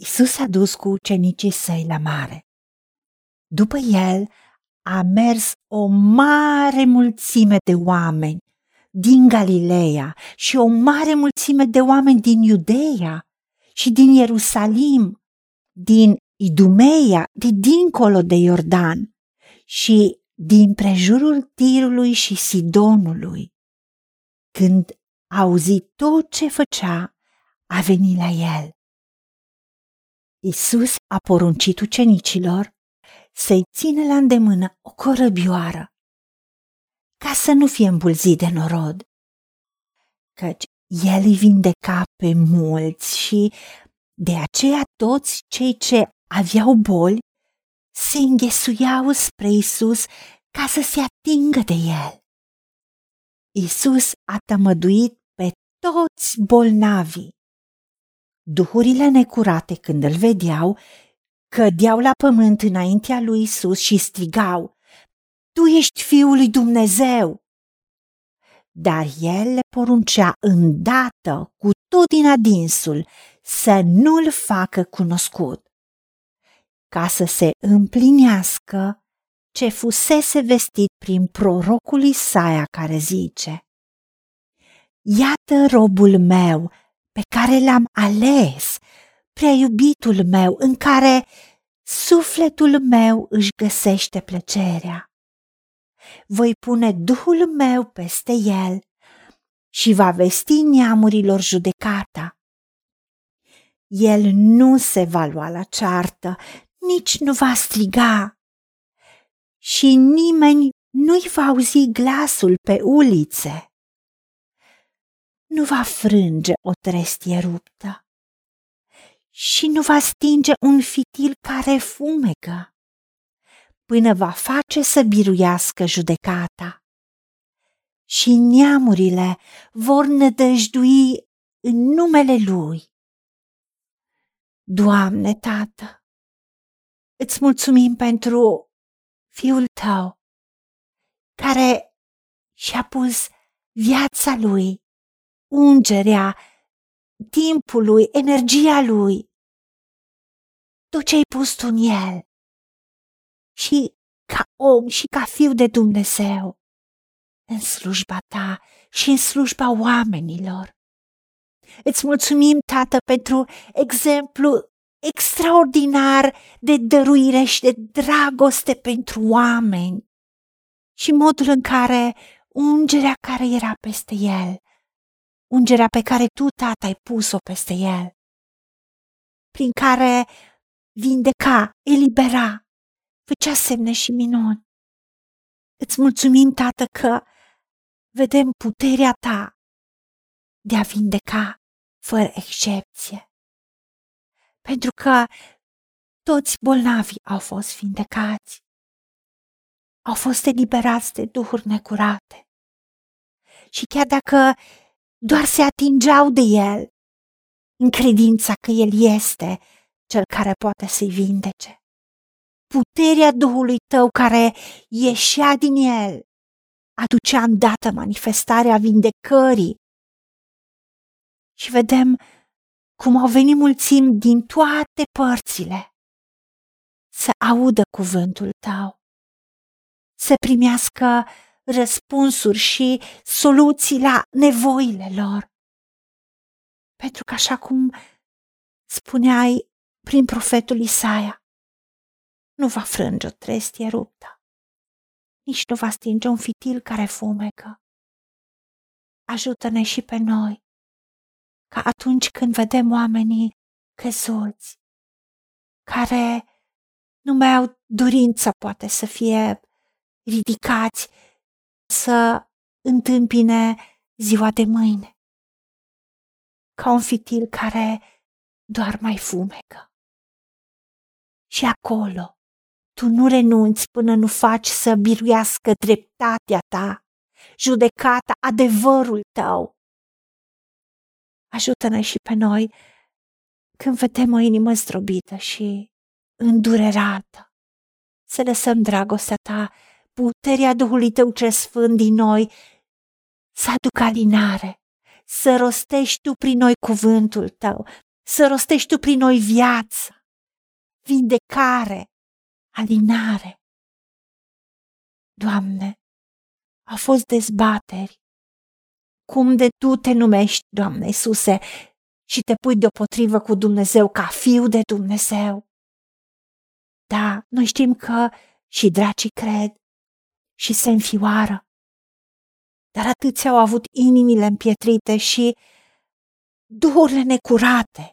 Isus s-a dus cu ucenicii săi la mare. După el a mers o mare mulțime de oameni din Galileea și o mare mulțime de oameni din Iudeea și din Ierusalim, din Idumeia, de dincolo de Iordan și din prejurul Tirului și Sidonului. Când a auzit tot ce făcea, a venit la el. Isus a poruncit ucenicilor să-i țină la îndemână o corăbioară, ca să nu fie îmbulzit de norod, căci el îi vindeca pe mulți și de aceea toți cei ce aveau boli se înghesuiau spre Isus ca să se atingă de el. Isus a tămăduit pe toți bolnavii. Duhurile necurate, când îl vedeau, cădeau la pământ înaintea lui Isus și strigau: Tu ești Fiul lui Dumnezeu! Dar el le poruncea îndată cu tot din adinsul să nu-l facă cunoscut, ca să se împlinească ce fusese vestit prin prorocul Isaia, care zice: Iată robul meu pe care l-am ales, prea iubitul meu, în care sufletul meu își găsește plăcerea. Voi pune Duhul meu peste el și va vesti neamurilor judecata. El nu se va lua la ceartă, nici nu va striga și nimeni nu-i va auzi glasul pe ulițe. Nu va frânge o trestie ruptă și nu va stinge un fitil care fumegă, până va face să biruiască judecata. Și neamurile vor nădăjdui în numele lui. Doamne, Tată, îți mulțumim pentru Fiul tău, care și-a pus viața lui, ungerea, timpul lui, energia lui, tot ce ai pus tu în el, și ca om și ca Fiu de Dumnezeu, în slujba ta și în slujba oamenilor. Îți mulțumim, Tată, pentru exemplu extraordinar de dăruire și de dragoste pentru oameni și modul în care ungerea care era peste el, ungerea pe care tu, Tată, ai pus-o peste el, prin care vindeca, elibera, făcea semne și minuni. Îți mulțumim, Tată, că vedem puterea ta de a vindeca fără excepție, pentru că toți bolnavii au fost vindecați, au fost eliberați de duhuri necurate și chiar dacă doar se atingeau de el, în credința că el este cel care poate să-i vindece, puterea Duhului tău care ieșea din el aducea îndată manifestarea vindecării. Și vedem cum au venit mulțimi din toate părțile să audă cuvântul tău, să primească răspunsuri și soluții la nevoile lor. Pentru că așa cum spuneai prin profetul Isaia, nu va frânge o trestie ruptă, nici nu va stinge un fitil care fumecă. Ajută-ne și pe noi, ca atunci când vedem oamenii căzuți, care nu mai au dorință poate să fie ridicați, să întâmpine ziua de mâine, ca un fitil care doar mai fumecă. Și acolo tu nu renunți până nu faci să biruiască dreptatea ta, judecata, adevărul tău. Ajută-ne și pe noi când vedem o inimă zdrobită și îndurerată, să lăsăm dragostea ta, puterea Duhului tău cel sfânt din noi, să aducă alinare, să rostești tu prin noi cuvântul tău, să rostești tu prin noi viață, vindecare, alinare. Doamne, au fost dezbateri. Cum de Tu Te numești, Doamne Iisuse, și Te pui deopotrivă cu Dumnezeu ca Fiu de Dumnezeu? Da, noi știm că și dracii cred și se înfioară, dar atâția au avut inimile împietrite și duhurile necurate.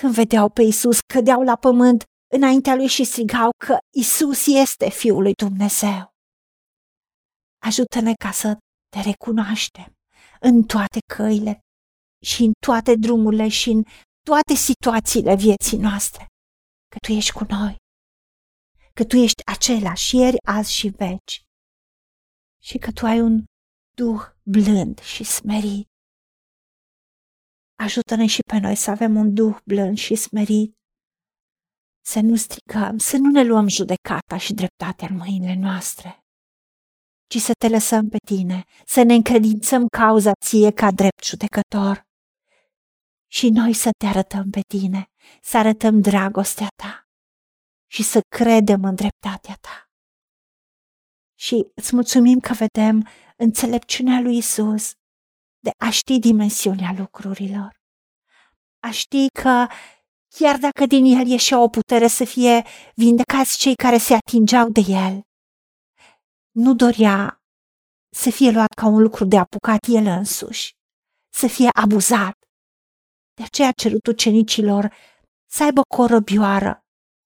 Când vedeau pe Iisus, cădeau la pământ înaintea Lui și strigau că Iisus este Fiul lui Dumnezeu. Ajută-ne ca să Te recunoaștem în toate căile și în toate drumurile și în toate situațiile vieții noastre, că Tu ești cu noi, că Tu ești același ieri, azi și veci și că Tu ai un duh blând și smerit. Ajută-ne și pe noi să avem un duh blând și smerit, să nu strigăm, să nu ne luăm judecata și dreptatea în mâinile noastre, ci să Te lăsăm pe Tine, să ne încredințăm cauza Ție ca drept judecător și noi să Te arătăm pe Tine, să arătăm dragostea Ta și să credem în dreptatea Ta. Și îți mulțumim că vedem înțelepciunea lui Isus de a ști dimensiunea lucrurilor, a ști că chiar dacă din El ieșea o putere să fie vindecați cei care se atingeau de El, nu dorea să fie luat ca un lucru de apucat El însuși, să fie abuzat. De aceea a cerut ucenicilor să aibă corăbioară,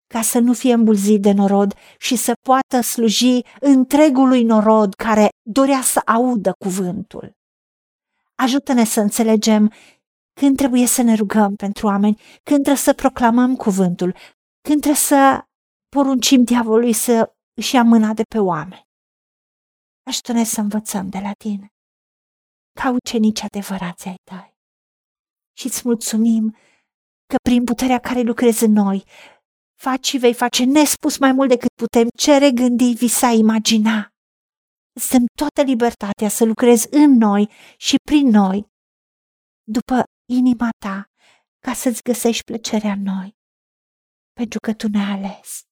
ca să nu fie îmbulzit de norod și să poată sluji întregului norod care dorea să audă cuvântul. Ajută-ne să înțelegem când trebuie să ne rugăm pentru oameni, când trebuie să proclamăm cuvântul, când trebuie să poruncim diavolului să își ia mâna de pe oameni. Ajută-ne să învățăm de la Tine, ca ucenici adevărați ai Tăi. Și îți mulțumim că prin puterea care lucrezi în noi, faci și vei face nespus mai mult decât putem cere, gândi, visa, imagina. Îți dăm toată libertatea să lucrezi în noi și prin noi, după inima Ta, ca să-ți găsești plăcerea în noi, pentru că Tu ne-ai ales.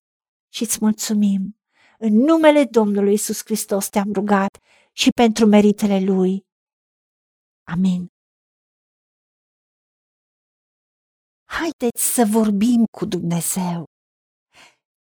Și îți mulțumim. În numele Domnului Iisus Hristos Te-am rugat și pentru meritele Lui. Amin. Haideți să vorbim cu Dumnezeu,